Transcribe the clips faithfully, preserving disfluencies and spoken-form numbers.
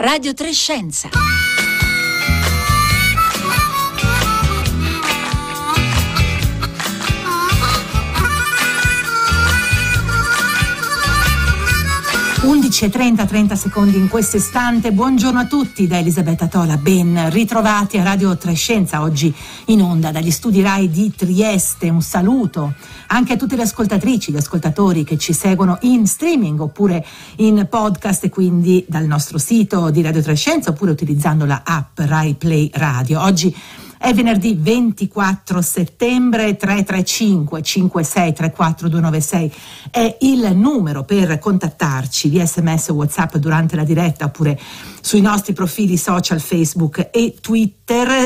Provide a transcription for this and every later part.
Radio Tre Scienza. undici e trenta, trenta secondi in questo istante. Buongiorno a tutti da Elisabetta Tola, ben ritrovati a Radio Tre Scienza, oggi in onda dagli studi RAI di Trieste. Un saluto anche a tutte le ascoltatrici, gli ascoltatori che ci seguono in streaming oppure in podcast, e quindi dal nostro sito di Radio Tre Scienza oppure utilizzando la app RAI Play Radio. Oggi è venerdì ventiquattro settembre, tre tre cinque cinque sei tre quattro due nove sei è il numero per contattarci via sms o whatsapp durante la diretta, oppure sui nostri profili social Facebook e Twitter.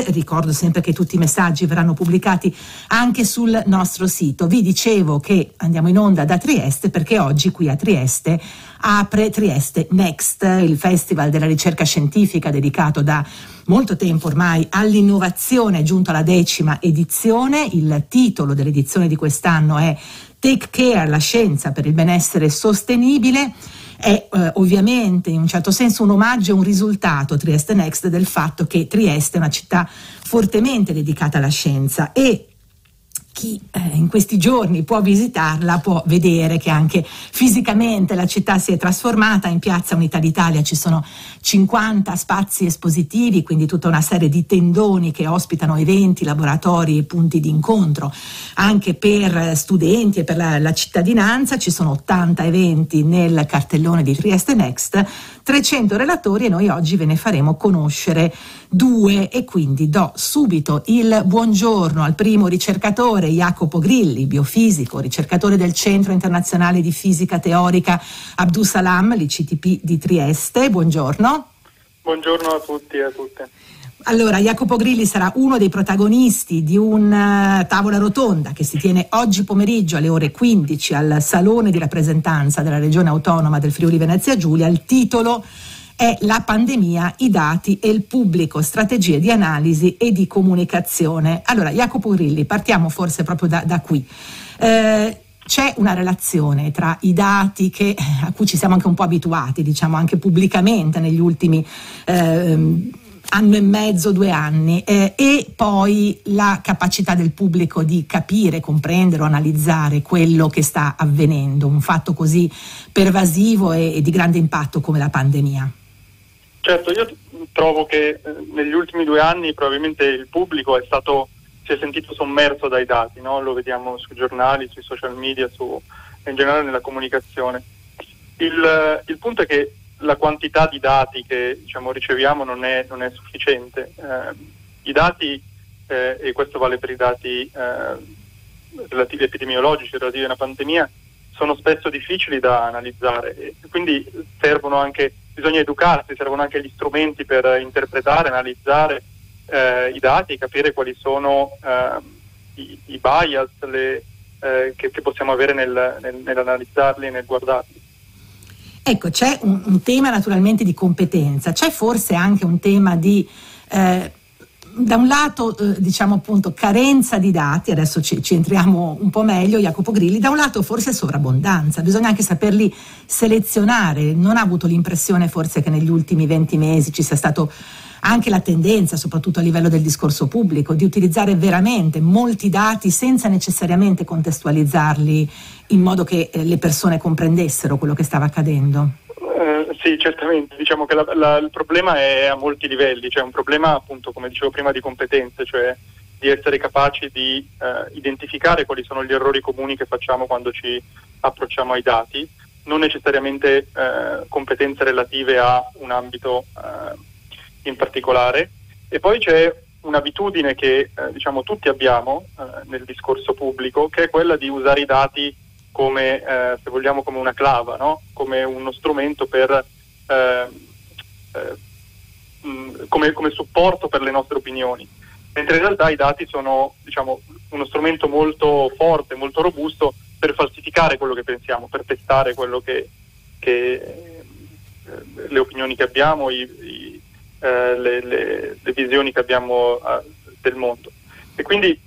Ricordo sempre che tutti i messaggi verranno pubblicati anche sul nostro sito. Vi dicevo che andiamo in onda da Trieste perché oggi qui a Trieste apre Trieste Next, il festival della ricerca scientifica dedicato da molto tempo ormai all'innovazione, è giunto alla decima edizione. Il titolo dell'edizione di quest'anno è Take Care, la scienza per il benessere sostenibile. È eh, ovviamente in un certo senso un omaggio e un risultato, Trieste Next, del fatto che Trieste è una città fortemente dedicata alla scienza, e chi eh, in questi giorni può visitarla può vedere che anche fisicamente la città si è trasformata. In piazza Unità d'Italia ci sono cinquanta spazi espositivi, quindi tutta una serie di tendoni che ospitano eventi, laboratori e punti di incontro anche per studenti e per la, la cittadinanza. Ci sono ottanta eventi nel cartellone di Trieste Next, trecento relatori, e noi oggi ve ne faremo conoscere due, e quindi do subito il buongiorno al primo ricercatore, Jacopo Grilli, biofisico, ricercatore del Centro Internazionale di Fisica Teorica Abdus Salam, l'I C T P di Trieste. Buongiorno. Buongiorno a tutti e a tutte. Allora, Jacopo Grilli sarà uno dei protagonisti di una tavola rotonda che si tiene oggi pomeriggio alle ore quindici al Salone di Rappresentanza della Regione Autonoma del Friuli Venezia Giulia. Il titolo è La pandemia, i dati e il pubblico, strategie di analisi e di comunicazione. Allora, Jacopo Grilli, partiamo forse proprio da, da qui. Eh, c'è una relazione tra i dati che, a cui ci siamo anche un po' abituati, diciamo anche pubblicamente negli ultimi eh, anno e mezzo, due anni, eh, e poi la capacità del pubblico di capire, comprendere o analizzare quello che sta avvenendo, un fatto così pervasivo e, e di grande impatto come la pandemia. Certo, io trovo che negli ultimi due anni probabilmente il pubblico è stato, si è sentito sommerso dai dati, no? Lo vediamo sui giornali, sui social media, su, in generale nella comunicazione. Il, il punto è che la quantità di dati che diciamo riceviamo non è, non è sufficiente. Eh, i dati, eh, e questo vale per i dati eh, relativi epidemiologici, relativi a una pandemia, sono spesso difficili da analizzare, e quindi servono anche, bisogna educarsi, servono anche gli strumenti per interpretare, analizzare eh, i dati, capire quali sono eh, i, i bias le, eh, che, che possiamo avere nel, nel, nell'analizzarli e nel guardarli. Ecco, c'è un, un tema naturalmente di competenza, c'è forse anche un tema di... Eh, da un lato eh, diciamo appunto carenza di dati, adesso ci, ci entriamo un po' meglio, Jacopo Grilli, da un lato forse sovrabbondanza, bisogna anche saperli selezionare. Non ha avuto l'impressione forse che negli ultimi venti mesi ci sia stato anche la tendenza, soprattutto a livello del discorso pubblico, di utilizzare veramente molti dati senza necessariamente contestualizzarli in modo che eh, le persone comprendessero quello che stava accadendo? Sì, certamente, diciamo che la, la, il problema è a molti livelli, cioè un problema appunto, come dicevo prima, di competenze, cioè di essere capaci di eh, identificare quali sono gli errori comuni che facciamo quando ci approcciamo ai dati, non necessariamente eh, competenze relative a un ambito eh, in particolare. E poi c'è un'abitudine che eh, diciamo tutti abbiamo eh, nel discorso pubblico, che è quella di usare i dati come eh, se vogliamo come una clava, no? Come uno strumento per eh, eh, mh, come, come supporto per le nostre opinioni, mentre in realtà i dati sono diciamo uno strumento molto forte, molto robusto per falsificare quello che pensiamo, per testare quello che, che eh, le opinioni che abbiamo, i, i, eh, le, le, le visioni che abbiamo eh, del mondo. E quindi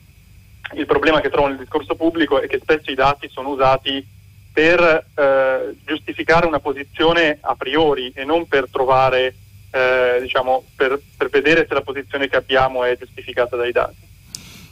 il problema che trovo nel discorso pubblico è che spesso i dati sono usati per eh, giustificare una posizione a priori e non per trovare eh, diciamo, per, per vedere se la posizione che abbiamo è giustificata dai dati.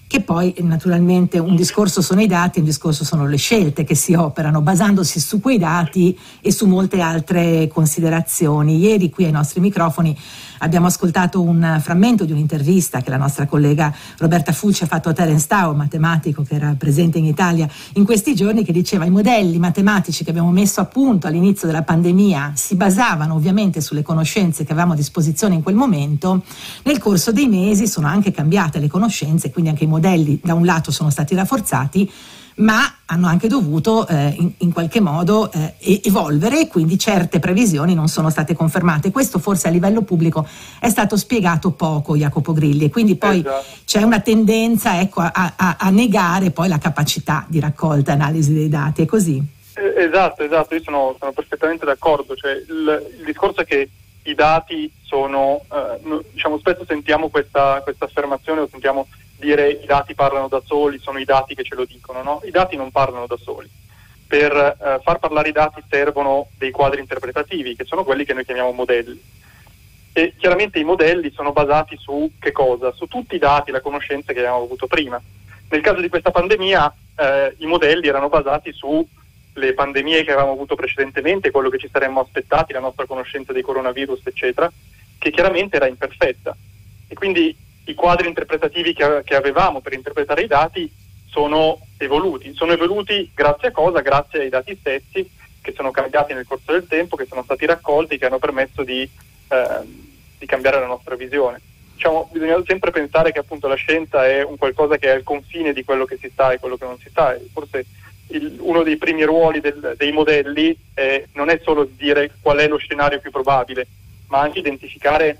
Che poi naturalmente un discorso sono i dati, un discorso sono le scelte che si operano basandosi su quei dati e su molte altre considerazioni. Ieri qui ai nostri microfoni abbiamo ascoltato un frammento di un'intervista che la nostra collega Roberta Fulci ha fatto a Terence Tao, matematico che era presente in Italia in questi giorni, che diceva: i modelli matematici che abbiamo messo a punto all'inizio della pandemia si basavano ovviamente sulle conoscenze che avevamo a disposizione in quel momento, nel corso dei mesi sono anche cambiate le conoscenze, quindi anche i modelli da un lato sono stati rafforzati, ma hanno anche dovuto eh, in, in qualche modo eh, evolvere, e quindi certe previsioni non sono state confermate. Questo forse a livello pubblico è stato spiegato poco, Jacopo Grilli, e quindi poi esatto. C'è una tendenza, ecco, a, a, a negare poi la capacità di raccolta e analisi dei dati, è così? Esatto, esatto, io sono, sono perfettamente d'accordo, cioè, il, il discorso è che i dati sono, eh, diciamo, spesso sentiamo questa, questa affermazione, o sentiamo dire i dati parlano da soli, sono i dati che ce lo dicono, no? I dati non parlano da soli. Per eh, far parlare i dati servono dei quadri interpretativi, che sono quelli che noi chiamiamo modelli. E chiaramente i modelli sono basati su che cosa? Su tutti i dati, la conoscenza che abbiamo avuto prima. Nel caso di questa pandemia, eh, i modelli erano basati su le pandemie che avevamo avuto precedentemente, quello che ci saremmo aspettati, la nostra conoscenza dei coronavirus, eccetera, che chiaramente era imperfetta. E quindi i quadri interpretativi che avevamo per interpretare i dati sono evoluti. Sono evoluti grazie a cosa? Grazie ai dati stessi, che sono cambiati nel corso del tempo, che sono stati raccolti, che hanno permesso di, eh, di cambiare la nostra visione. Diciamo, bisogna sempre pensare che appunto la scienza è un qualcosa che è al confine di quello che si sa e quello che non si sa. Forse il, uno dei primi ruoli del, dei modelli è, non è solo dire qual è lo scenario più probabile, ma anche identificare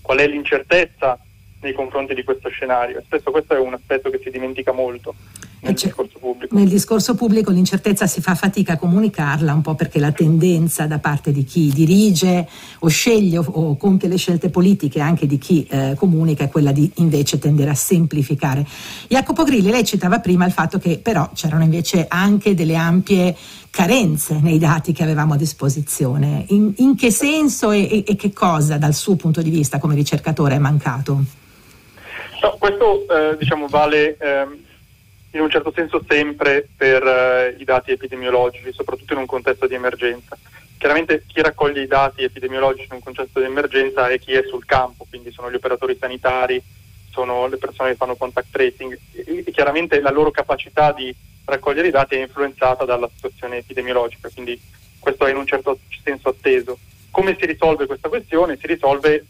qual è l'incertezza nei confronti di questo scenario. Spesso questo è un aspetto che si dimentica molto nel discorso pubblico. Nel discorso pubblico l'incertezza si fa fatica a comunicarla, un po' perché la tendenza da parte di chi dirige o sceglie o, o compie le scelte politiche, anche di chi eh, comunica, è quella di invece tendere a semplificare. Jacopo Grilli, lei citava prima il fatto che però c'erano invece anche delle ampie carenze nei dati che avevamo a disposizione. In, in che senso e, e, e che cosa dal suo punto di vista come ricercatore è mancato? No, questo eh, diciamo vale ehm, in un certo senso sempre per eh, i dati epidemiologici, soprattutto in un contesto di emergenza. Chiaramente chi raccoglie i dati epidemiologici in un contesto di emergenza è chi è sul campo, quindi sono gli operatori sanitari, sono le persone che fanno contact tracing, e, e chiaramente la loro capacità di raccogliere i dati è influenzata dalla situazione epidemiologica, quindi questo è in un certo senso atteso. Come si risolve questa questione? Si risolve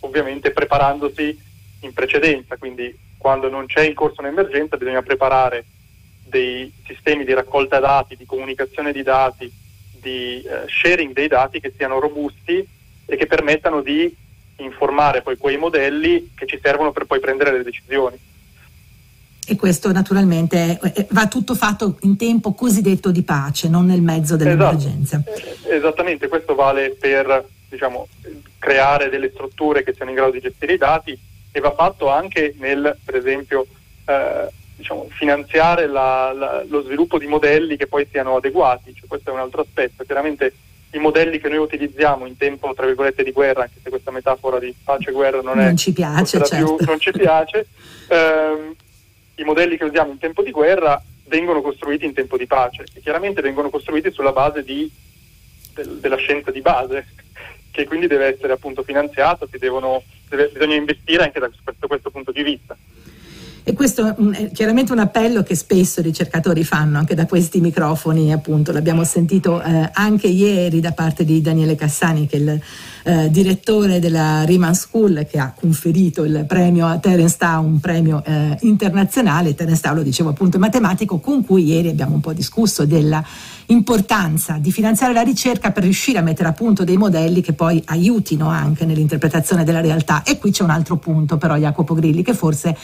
ovviamente preparandosi in precedenza, quindi quando non c'è in corso un'emergenza bisogna preparare dei sistemi di raccolta dati, di comunicazione di dati, di eh, sharing dei dati che siano robusti e che permettano di informare poi quei modelli che ci servono per poi prendere le decisioni. E questo naturalmente va tutto fatto in tempo cosiddetto di pace, non nel mezzo dell'emergenza. Esatto. Esattamente, questo vale per, diciamo, creare delle strutture che siano in grado di gestire i dati, e va fatto anche nel, per esempio, eh, diciamo, finanziare la, la, lo sviluppo di modelli che poi siano adeguati. Cioè, questo è un altro aspetto. Chiaramente i modelli che noi utilizziamo in tempo, tra virgolette, di guerra, anche se questa metafora di pace e guerra non, non è ci piace, certo. più, non ci piace, ehm, i modelli che usiamo in tempo di guerra vengono costruiti in tempo di pace, e chiaramente vengono costruiti sulla base di, del, della scienza di base, che quindi deve essere appunto finanziata, si devono, deve, bisogna investire anche da questo, questo punto di vista. E questo è chiaramente un appello che spesso i ricercatori fanno anche da questi microfoni, appunto, l'abbiamo sentito eh, anche ieri da parte di Daniele Cassani, che è il eh, direttore della Riemann School, che ha conferito il premio a Terence Tao, un premio eh, internazionale. Terence Tao, lo dicevo appunto, è matematico, con cui ieri abbiamo un po' discusso della importanza di finanziare la ricerca per riuscire a mettere a punto dei modelli che poi aiutino anche nell'interpretazione della realtà. E qui c'è un altro punto però, Jacopo Grilli, che forse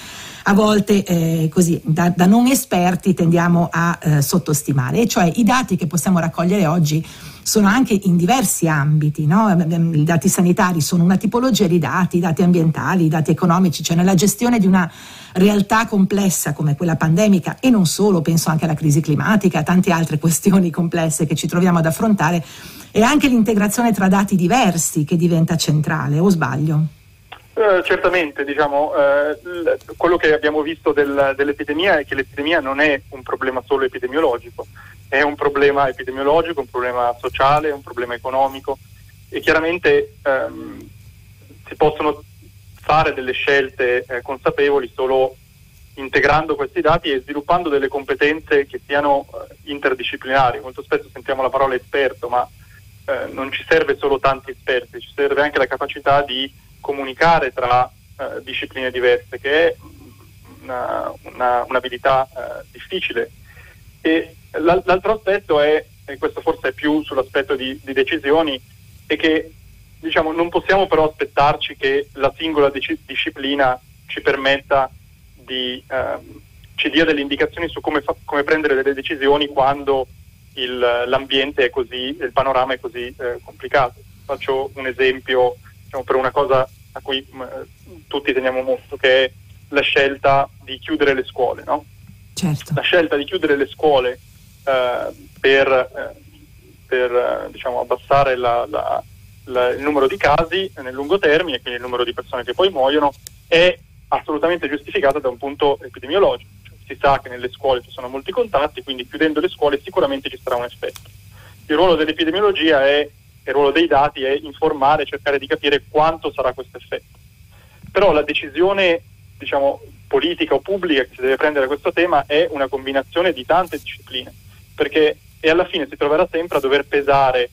a volte eh, così da, da non esperti tendiamo a eh, sottostimare, e cioè i dati che possiamo raccogliere oggi sono anche in diversi ambiti, no? I dati sanitari sono una tipologia di dati, i dati ambientali, i dati economici, cioè nella gestione di una realtà complessa come quella pandemica, e non solo, penso anche alla crisi climatica, a tante altre questioni complesse che ci troviamo ad affrontare. e anche l'integrazione tra dati diversi che diventa centrale, o sbaglio? Eh, certamente, diciamo, eh, quello che abbiamo visto del, dell'epidemia è che l'epidemia non è un problema solo epidemiologico, è un problema epidemiologico, un problema sociale, un problema economico, e chiaramente ehm, si possono fare delle scelte eh, consapevoli solo integrando questi dati e sviluppando delle competenze che siano eh, interdisciplinari. Molto spesso sentiamo la parola esperto, ma eh, non ci serve solo tanti esperti, ci serve anche la capacità di comunicare tra eh, discipline diverse, che è una, una, un'abilità eh, difficile. E l'altro aspetto è, e questo forse è più sull'aspetto di, di decisioni, è che diciamo non possiamo però aspettarci che la singola dec- disciplina ci permetta di ehm, ci dia delle indicazioni su come, fa- come prendere delle decisioni quando il, l'ambiente è così, il panorama è così eh, complicato. Faccio un esempio diciamo, per una cosa a cui mh, tutti teniamo molto, che è la scelta di chiudere le scuole, no? Certo. La scelta di chiudere le scuole eh, per, eh, per eh, diciamo abbassare la, la, la, il numero di casi nel lungo termine, quindi il numero di persone che poi muoiono, è assolutamente giustificata da un punto epidemiologico. Cioè, si sa che nelle scuole ci sono molti contatti, quindi chiudendo le scuole sicuramente ci sarà un effetto. Il ruolo dell'epidemiologia è, il ruolo dei dati è informare, cercare di capire quanto sarà questo effetto. Però la decisione, diciamo, politica o pubblica che si deve prendere a questo tema è una combinazione di tante discipline, perché e alla fine si troverà sempre a dover pesare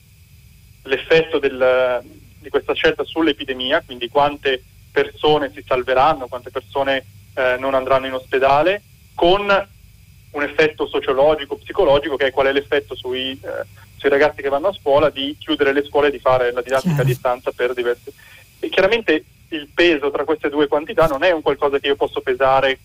l'effetto del, di questa scelta sull'epidemia, quindi quante persone si salveranno, quante persone eh, non andranno in ospedale, con un effetto sociologico, psicologico, che è qual è l'effetto sui, eh, sui ragazzi che vanno a scuola di chiudere le scuole e di fare la didattica Chiaro. a distanza per diversi. E chiaramente il peso tra queste due quantità non è un qualcosa che io posso pesare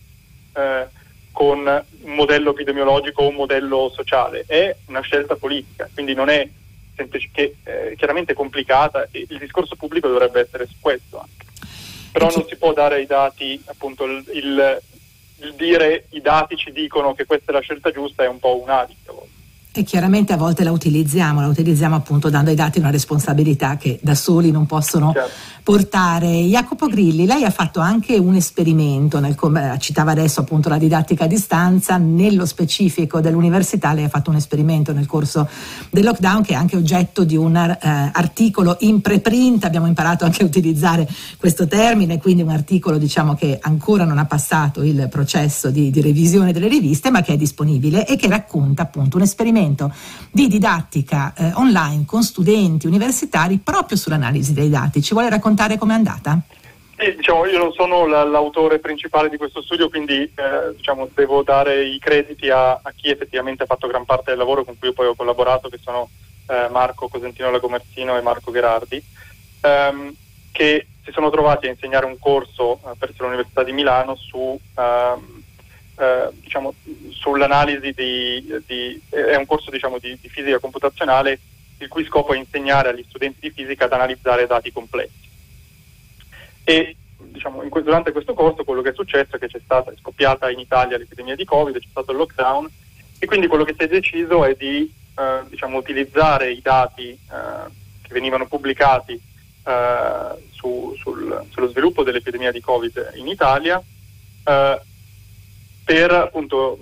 eh, con un modello epidemiologico o un modello sociale, è una scelta politica, quindi non è semplice, che eh, chiaramente è complicata, e il discorso pubblico dovrebbe essere su questo anche. Però non si può dare ai dati, appunto, il, il, il dire i dati ci dicono che questa è la scelta giusta è un po' un'adica. E chiaramente a volte la utilizziamo, la utilizziamo appunto dando ai dati una responsabilità che da soli non possono certo. portare. Jacopo Grilli, lei ha fatto anche un esperimento, nel, citava adesso appunto la didattica a distanza, nello specifico dell'università lei ha fatto un esperimento nel corso del lockdown che è anche oggetto di un eh, articolo in preprint, abbiamo imparato anche a utilizzare questo termine, quindi un articolo diciamo che ancora non ha passato il processo di, di revisione delle riviste, ma che è disponibile e che racconta appunto un esperimento di didattica eh, online con studenti universitari proprio sull'analisi dei dati. Ci vuole raccontare com'è andata? Eh, diciamo, io non sono la, l'autore principale di questo studio, quindi eh, diciamo, devo dare i crediti a, a chi effettivamente ha fatto gran parte del lavoro con cui io poi ho collaborato, che sono eh, Marco Cosentino Lagomarsino e Marco Gherardi, ehm, che si sono trovati a insegnare un corso eh, presso l'Università di Milano su... Ehm, Eh, diciamo sull'analisi di, di eh, è un corso diciamo di, di fisica computazionale il cui scopo è insegnare agli studenti di fisica ad analizzare dati complessi, e diciamo in que- durante questo corso quello che è successo è che c'è stata è scoppiata in Italia l'epidemia di Covid, c'è stato il lockdown, e quindi quello che si è deciso è di eh, diciamo utilizzare i dati eh, che venivano pubblicati eh, su, sul, sullo sviluppo dell'epidemia di Covid in Italia eh, per appunto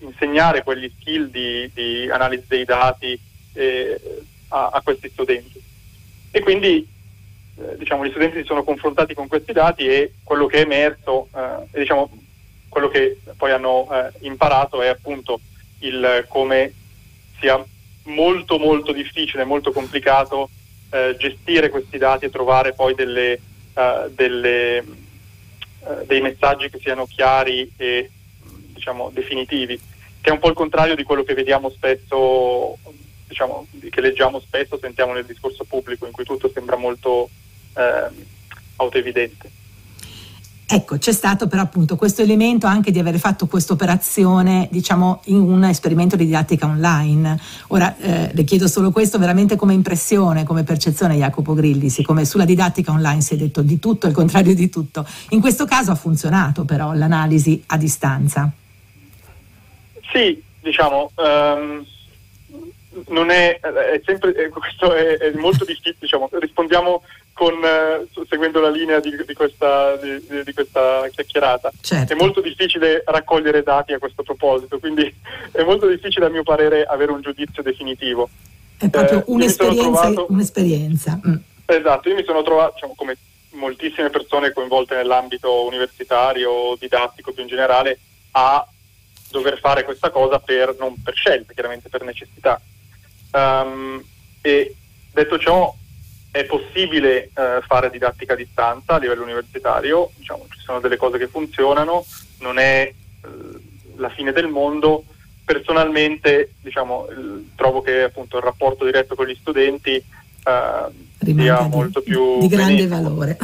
insegnare quegli skill di, di analisi dei dati eh, a, a questi studenti. E quindi eh, diciamo gli studenti si sono confrontati con questi dati, e quello che è emerso eh, e, diciamo quello che poi hanno eh, imparato è appunto il come sia molto molto difficile, molto complicato eh, gestire questi dati e trovare poi delle, eh, delle eh, dei messaggi che siano chiari e diciamo definitivi, che è un po' il contrario di quello che vediamo spesso, diciamo che leggiamo spesso, sentiamo nel discorso pubblico, in cui tutto sembra molto eh, autoevidente. Ecco, c'è stato però appunto questo elemento anche di aver fatto questa operazione diciamo in un esperimento di didattica online. Ora eh, le chiedo solo questo veramente come impressione, come percezione, Jacopo Grilli, siccome sulla didattica online si è detto di tutto, il contrario di tutto. In questo caso ha funzionato però l'analisi a distanza? Sì, diciamo, ehm, non è, è sempre è, questo è, è molto difficile, diciamo, rispondiamo con eh, seguendo la linea di, di questa di, di questa chiacchierata. Certo. È molto difficile raccogliere dati a questo proposito, quindi è molto difficile a mio parere avere un giudizio definitivo. È proprio eh, un'esperienza, trovato, un'esperienza. Mm. Esatto, io mi sono trovato, diciamo, come moltissime persone coinvolte nell'ambito universitario, didattico più in generale, a dover fare questa cosa per non per scelta, chiaramente per necessità. Um, e detto ciò, è possibile uh, fare didattica a distanza a livello universitario, diciamo, ci sono delle cose che funzionano, non è uh, la fine del mondo. Personalmente, diciamo, il, trovo che appunto il rapporto diretto con gli studenti uh, rimanga sia di, molto più di grande benissimo. valore.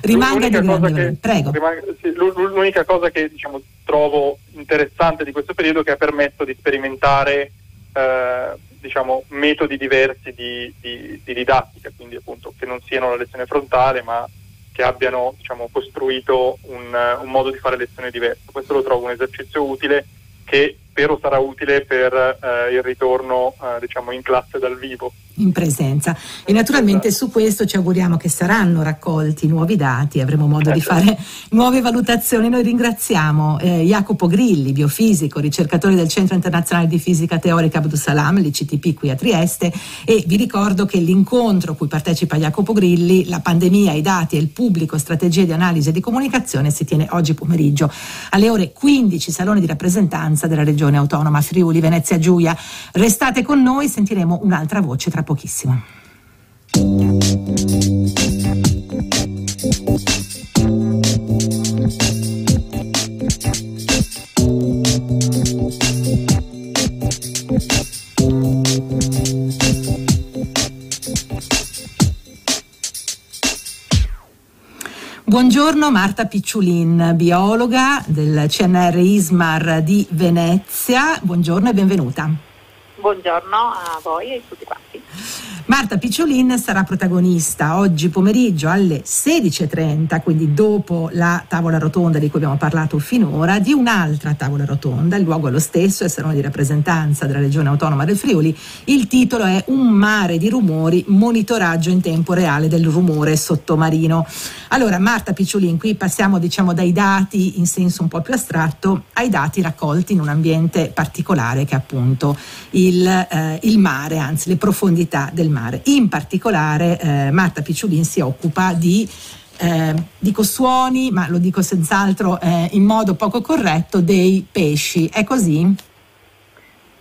Rimanga l'unica di grande valore. Che, Prego. Rimanga, sì, l'unica cosa che, diciamo, trovo interessante di questo periodo è che ha permesso di sperimentare uh, diciamo metodi diversi di, di, di didattica, quindi appunto che non siano la lezione frontale, ma che abbiano, diciamo, costruito un, un modo di fare lezioni diverse. Questo lo trovo un esercizio utile che spero sarà utile per eh, il ritorno eh, diciamo in classe dal vivo, in presenza, e naturalmente su questo ci auguriamo che saranno raccolti nuovi dati, avremo modo di fare nuove valutazioni. Noi ringraziamo eh, Jacopo Grilli, biofisico, ricercatore del Centro Internazionale di Fisica Teorica Abdus Salam, l'I C T P qui a Trieste, e vi ricordo che l'incontro a cui partecipa Jacopo Grilli, la pandemia, i dati e il pubblico, strategie di analisi e di comunicazione, si tiene oggi pomeriggio alle ore quindici, salone di rappresentanza della Regione Autonoma Friuli Venezia Giulia. Restate con noi, sentiremo un'altra voce tra pochissimo. Buongiorno, Marta Picciulin, biologa del C N R Ismar di Venezia. Buongiorno e benvenuta. Buongiorno a voi e a tutti quanti. Marta Picciolin sarà protagonista oggi pomeriggio alle sedici e trenta, quindi dopo la tavola rotonda di cui abbiamo parlato finora, di un'altra tavola rotonda. Il luogo è lo stesso, è il Salone di Rappresentanza della Regione Autonoma del Friuli. Il titolo è Un mare di rumori, monitoraggio in tempo reale del rumore sottomarino. Allora, Marta Picciolin, qui passiamo, diciamo, dai dati in senso un po' più astratto ai dati raccolti in un ambiente particolare che è appunto il, eh, il mare, anzi le profondità del mare. In particolare eh, Marta Picciulin si occupa di, eh, dico suoni, ma lo dico senz'altro eh, in modo poco corretto, dei pesci. È così?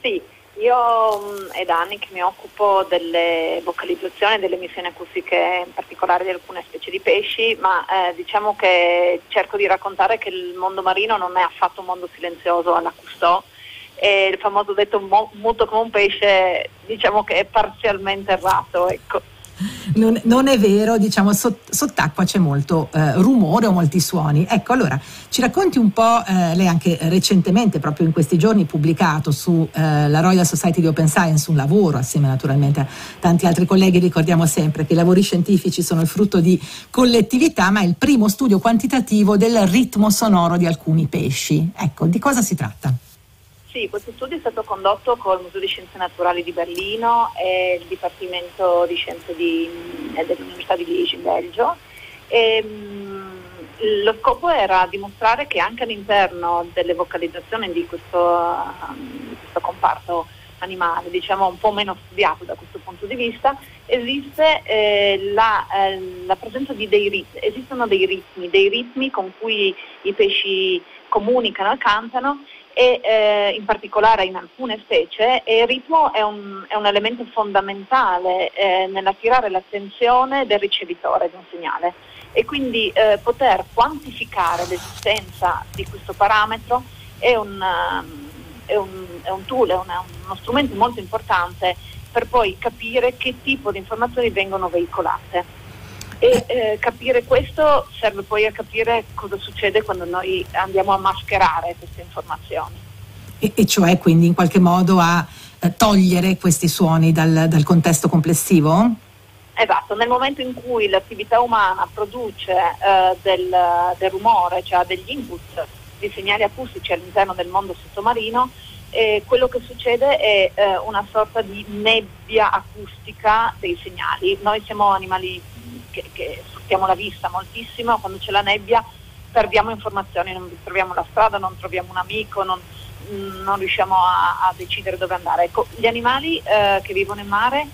Sì, io mh, è da anni che mi occupo delle vocalizzazioni, delle emissioni acustiche, in particolare di alcune specie di pesci, ma eh, diciamo che cerco di raccontare che il mondo marino non è affatto un mondo silenzioso alla Cousteau. E il famoso detto muto come un pesce, diciamo che è parzialmente errato, ecco. Non, non è vero, diciamo, sott- sott'acqua c'è molto eh, rumore o molti suoni. Ecco, allora ci racconti un po', eh, lei anche recentemente, proprio in questi giorni, pubblicato su eh, la Royal Society of Open Science un lavoro, assieme naturalmente a tanti altri colleghi. Ricordiamo sempre che i lavori scientifici sono il frutto di collettività, ma è il primo studio quantitativo del ritmo sonoro di alcuni pesci. Ecco, di cosa si tratta? Sì, questo studio è stato condotto col Museo di Scienze Naturali di Berlino e il Dipartimento di Scienze di, dell'Università di Liegi in Belgio. E, mh, lo scopo era dimostrare che anche all'interno delle vocalizzazioni di questo, um, questo comparto animale, diciamo un po' meno studiato da questo punto di vista, esiste eh, la, eh, la presenza di dei ritmi, esistono dei ritmi, dei ritmi con cui i pesci comunicano e cantano. E eh, in particolare in alcune specie e il ritmo è un, è un elemento fondamentale eh, nell'attirare l'attenzione del ricevitore di un segnale, e quindi eh, poter quantificare l'esistenza di questo parametro è un, è un, è un tool, è, un, è uno strumento molto importante per poi capire che tipo di informazioni vengono veicolate. E eh, capire questo serve poi a capire cosa succede quando noi andiamo a mascherare queste informazioni. E, e cioè quindi in qualche modo a eh, togliere questi suoni dal, dal contesto complessivo? Esatto, nel momento in cui l'attività umana produce eh, del, del rumore, cioè degli input di segnali acustici all'interno del mondo sottomarino, eh, quello che succede è eh, una sorta di nebbia acustica dei segnali. Noi siamo animali che, che sfruttiamo la vista moltissimo, quando c'è la nebbia perdiamo informazioni, non troviamo la strada, non troviamo un amico, non, non riusciamo a, a decidere dove andare. Ecco, gli animali eh, che vivono in mare,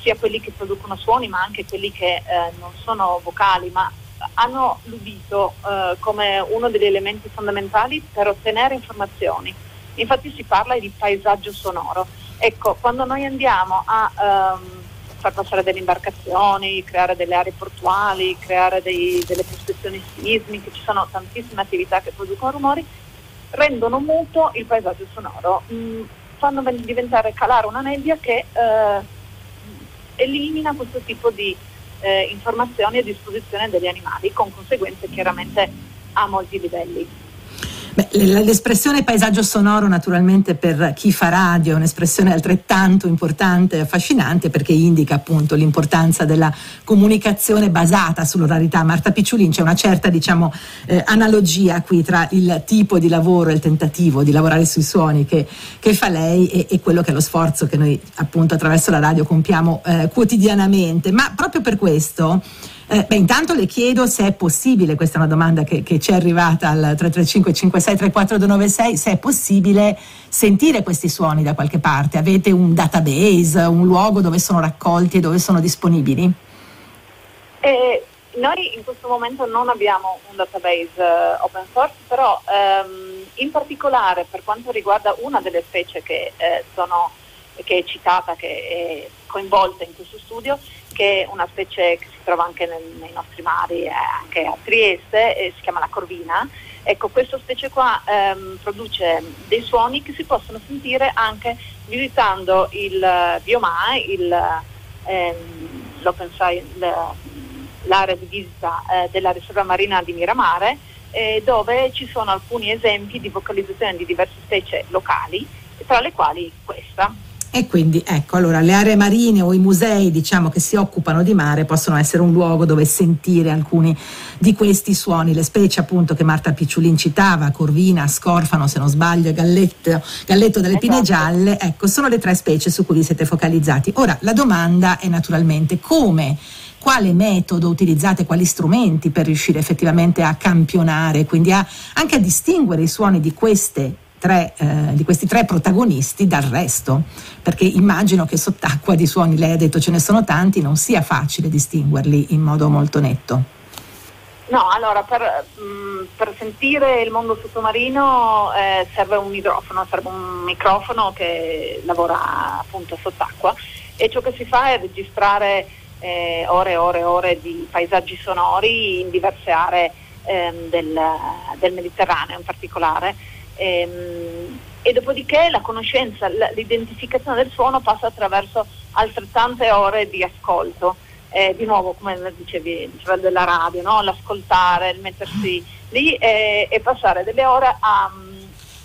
sia quelli che producono suoni ma anche quelli che eh, non sono vocali, ma hanno l'udito eh, come uno degli elementi fondamentali per ottenere informazioni. Infatti si parla di paesaggio sonoro. Ecco, quando noi andiamo a ehm, far passare delle imbarcazioni, creare delle aree portuali, creare dei, delle prospezioni sismiche, ci sono tantissime attività che producono rumori, rendono muto il paesaggio sonoro, mm, fanno diventare calare una nebbia che eh, elimina questo tipo di Eh, informazioni a disposizione degli animali, con conseguenze chiaramente a molti livelli. Beh, l'espressione paesaggio sonoro naturalmente per chi fa radio è un'espressione altrettanto importante e affascinante, perché indica appunto l'importanza della comunicazione basata sull'oralità. Marta Picciulin, c'è una certa diciamo eh, analogia qui tra il tipo di lavoro e il tentativo di lavorare sui suoni che, che fa lei e, e quello che è lo sforzo che noi appunto attraverso la radio compiamo eh, quotidianamente. Ma proprio per questo Eh, beh, intanto le chiedo se è possibile, questa è una domanda che, che ci è arrivata al tre tre cinque cinque sei tre quattro due nove sei, se è possibile sentire questi suoni da qualche parte. Avete un database, un luogo dove sono raccolti e dove sono disponibili? Eh, noi in questo momento non abbiamo un database uh, open source, però um, in particolare per quanto riguarda una delle specie che, eh, sono, che è citata, che è coinvolta in questo studio, che è una specie che si trova anche nel, nei nostri mari, eh, anche a Trieste, eh, si chiama la Corvina. Ecco, questa specie qua ehm, produce dei suoni che si possono sentire anche visitando il uh, bioma, il, ehm, l'open science, l'area di visita eh, della riserva marina di Miramare, eh, dove ci sono alcuni esempi di vocalizzazione di diverse specie locali, tra le quali questa. E quindi ecco, allora le aree marine o i musei diciamo che si occupano di mare possono essere un luogo dove sentire alcuni di questi suoni. Le specie appunto che Marta Picciulin citava, Corvina, Scorfano se non sbaglio, Galletto, Galletto delle Pine Gialle, ecco, sono le tre specie su cui vi siete focalizzati. Ora la domanda è naturalmente come, quale metodo utilizzate, quali strumenti per riuscire effettivamente a campionare, quindi a, anche a distinguere i suoni di queste Tre, eh, di questi tre protagonisti dal resto, perché immagino che sott'acqua di suoni, lei ha detto ce ne sono tanti, non sia facile distinguerli in modo molto netto. No, allora per, mh, per sentire il mondo sottomarino eh, serve un idrofono, serve un microfono che lavora appunto sott'acqua, e ciò che si fa è registrare eh, ore e ore e ore di paesaggi sonori in diverse aree eh, del, del Mediterraneo in particolare. E dopodiché la conoscenza, l'identificazione del suono passa attraverso altrettante ore di ascolto, eh, di nuovo come dicevi, diceva della radio, no? L'ascoltare, il mettersi lì e, e passare delle ore a,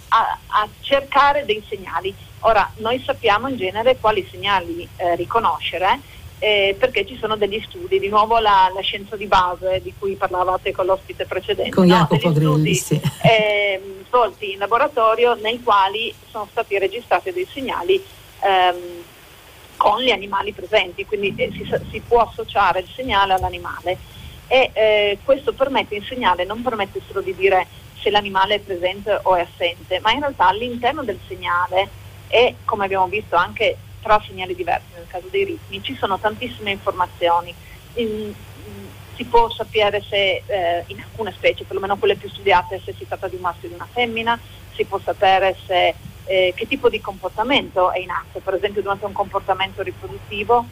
a, a cercare dei segnali. Ora noi sappiamo in genere quali segnali eh, riconoscere, eh, perché ci sono degli studi, di nuovo la, la scienza di base di cui parlavate con l'ospite precedente, con no? Jacopo Grilli, sì. eh, svolti in laboratorio, nei quali sono stati registrati dei segnali ehm, con gli animali presenti, quindi eh, si, si può associare il segnale all'animale, e eh, questo permette, il segnale non permette solo di dire se l'animale è presente o è assente, ma in realtà all'interno del segnale, e come abbiamo visto anche tra segnali diversi, nel caso dei ritmi, ci sono tantissime informazioni. In, si può sapere se eh, in alcune specie, perlomeno quelle più studiate, se si tratta di un maschio o di una femmina, si può sapere se, eh, che tipo di comportamento è in atto, per esempio durante un comportamento riproduttivo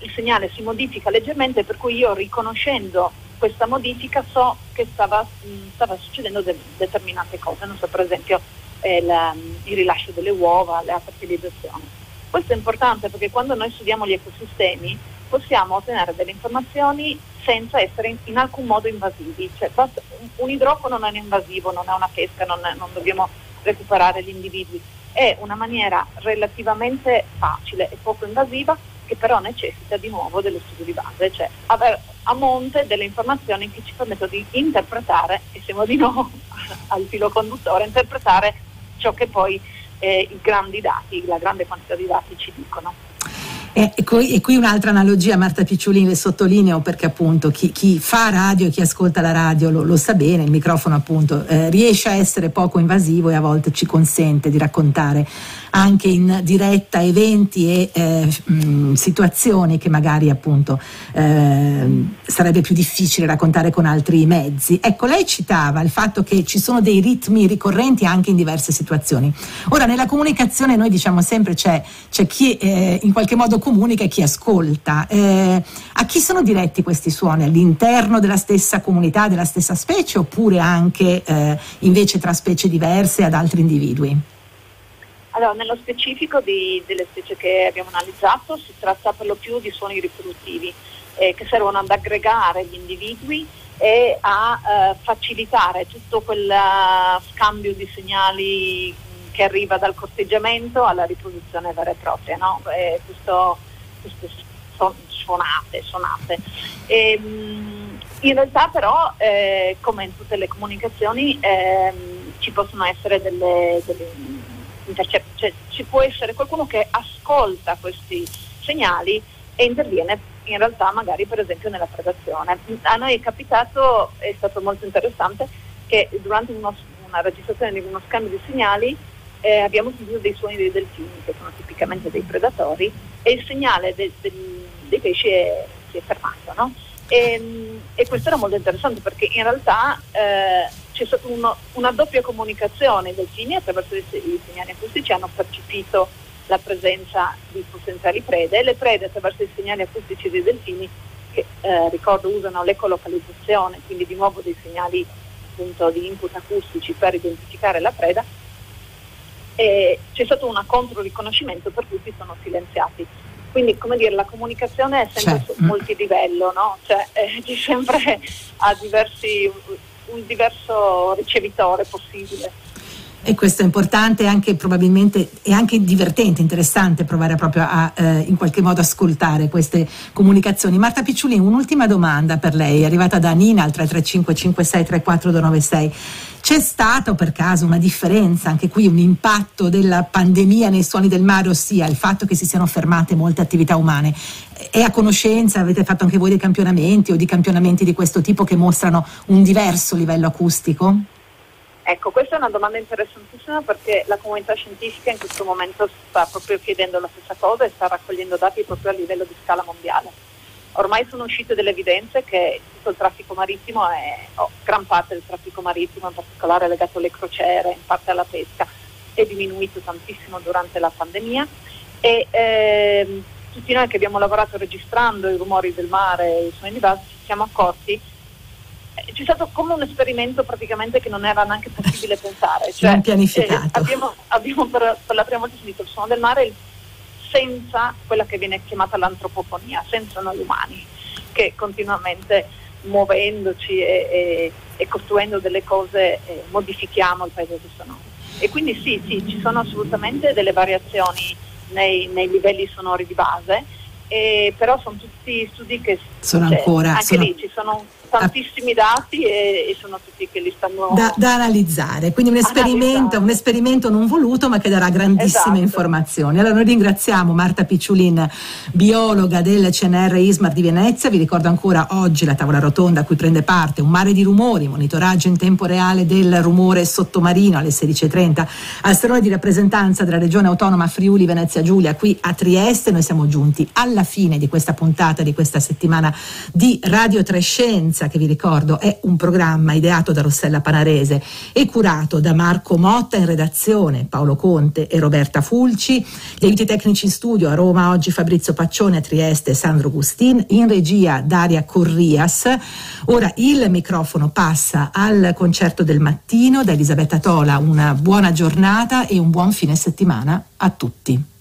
il segnale si modifica leggermente, per cui io riconoscendo questa modifica so che stava, mh, stava succedendo de- determinate cose, non so, per esempio eh, la, il rilascio delle uova, la fertilizzazione. Questo è importante perché quando noi studiamo gli ecosistemi possiamo ottenere delle informazioni senza essere in, in alcun modo invasivi, cioè basta, un idrofono non è invasivo, non è una pesca, non, è, non dobbiamo recuperare gli individui, è una maniera relativamente facile e poco invasiva che però necessita di nuovo dello studio di base, cioè aver a monte delle informazioni che ci permettono di interpretare, e siamo di nuovo al filo conduttore, interpretare ciò che poi eh, i grandi dati, la grande quantità di dati ci dicono. Eh, e, qui, e qui un'altra analogia, Marta Picciulin, le sottolineo perché appunto chi, chi fa radio e chi ascolta la radio lo, lo sa bene, il microfono appunto eh, riesce a essere poco invasivo e a volte ci consente di raccontare anche in diretta eventi e eh, mh, situazioni che magari appunto eh, sarebbe più difficile raccontare con altri mezzi. Ecco, lei citava il fatto che ci sono dei ritmi ricorrenti anche in diverse situazioni. Ora, nella comunicazione noi diciamo sempre c'è, c'è chi eh, in qualche modo comunica e chi ascolta. Eh, a chi sono diretti questi suoni? All'interno della stessa comunità, della stessa specie, oppure anche eh, invece tra specie diverse ad altri individui? Allora, nello specifico di, delle specie che abbiamo analizzato si tratta per lo più di suoni riproduttivi eh, che servono ad aggregare gli individui e a eh, facilitare tutto quel scambio di segnali che arriva dal corteggiamento alla riproduzione vera e propria, no? Eh, questo, queste son, suonate, suonate. E, in realtà però, eh, come in tutte le comunicazioni, eh, ci possono essere delle... delle Cioè, cioè, ci può essere qualcuno che ascolta questi segnali e interviene in realtà magari per esempio nella predazione. A noi è capitato, è stato molto interessante, che durante uno, una registrazione di uno scambio di segnali eh, abbiamo sentito dei suoni dei delfini, che sono tipicamente dei predatori, e il segnale de, de, dei pesci è, si è fermato, no? E, e questo era molto interessante perché in realtà eh, c'è stata uno, una doppia comunicazione. I delfini attraverso i segnali acustici hanno percepito la presenza di potenziali prede, e le prede attraverso i segnali acustici dei delfini, che eh, ricordo usano l'ecolocalizzazione, quindi di nuovo dei segnali appunto di input acustici per identificare la preda, e c'è stato un controriconoscimento per cui si sono silenziati. Quindi, come dire, la comunicazione è sempre cioè, multilivello, no? Cioè, eh, sempre a diversi, un diverso ricevitore possibile. E questo è importante, anche probabilmente è anche divertente, interessante provare proprio a eh, in qualche modo ascoltare queste comunicazioni. Marta Picciulin, un'ultima domanda per lei, arrivata da Nina al tre tre cinque cinque sei tre quattro due nove sei. C'è stata per caso una differenza, anche qui un impatto della pandemia nei suoni del mare, ossia il fatto che si siano fermate molte attività umane? È a conoscenza, avete fatto anche voi dei campionamenti o di campionamenti di questo tipo che mostrano un diverso livello acustico? Ecco, questa è una domanda interessantissima perché la comunità scientifica in questo momento sta proprio chiedendo la stessa cosa e sta raccogliendo dati proprio a livello di scala mondiale. Ormai sono uscite delle evidenze che tutto il traffico marittimo, è, oh, gran parte del traffico marittimo, in particolare legato alle crociere, in parte alla pesca, è diminuito tantissimo durante la pandemia e eh, tutti noi che abbiamo lavorato registrando i rumori del mare e i suoni di basso ci siamo accorti. C'è stato come un esperimento praticamente che non era neanche possibile pensare, cioè non pianificato. Eh, abbiamo, abbiamo per, per la prima volta sentito il suono del mare senza quella che viene chiamata l'antropofonia, senza noi umani che continuamente muovendoci e, e, e costruendo delle cose eh, modifichiamo il paesaggio sonoro. E quindi sì, sì, ci sono assolutamente delle variazioni nei, nei livelli sonori di base, eh, però sono tutti studi che sono cioè, ancora anche sono... lì ci sono tantissimi dati e, e sono tutti che li stanno da, da analizzare, quindi un esperimento, un esperimento non voluto ma che darà grandissime esatto. informazioni. Allora noi ringraziamo Marta Picciulin, biologa del C N R Ismar di Venezia. Vi ricordo ancora oggi la tavola rotonda a cui prende parte Un mare di rumori, monitoraggio in tempo reale del rumore sottomarino alle sedici e trenta al Salone di Rappresentanza della Regione Autonoma Friuli Venezia Giulia qui a Trieste. Noi siamo giunti alla fine di questa puntata, di questa settimana di Radio Tre Scienza, che vi ricordo è un programma ideato da Rossella Panarese e curato da Marco Motta, in redazione Paolo Conte e Roberta Fulci, gli aiuti tecnici in studio a Roma oggi Fabrizio Pacione, a Trieste Sandro Gustin, in regia Daria Corrias. Ora il microfono passa al concerto del mattino da Elisabetta Tola. Una buona giornata e un buon fine settimana a tutti.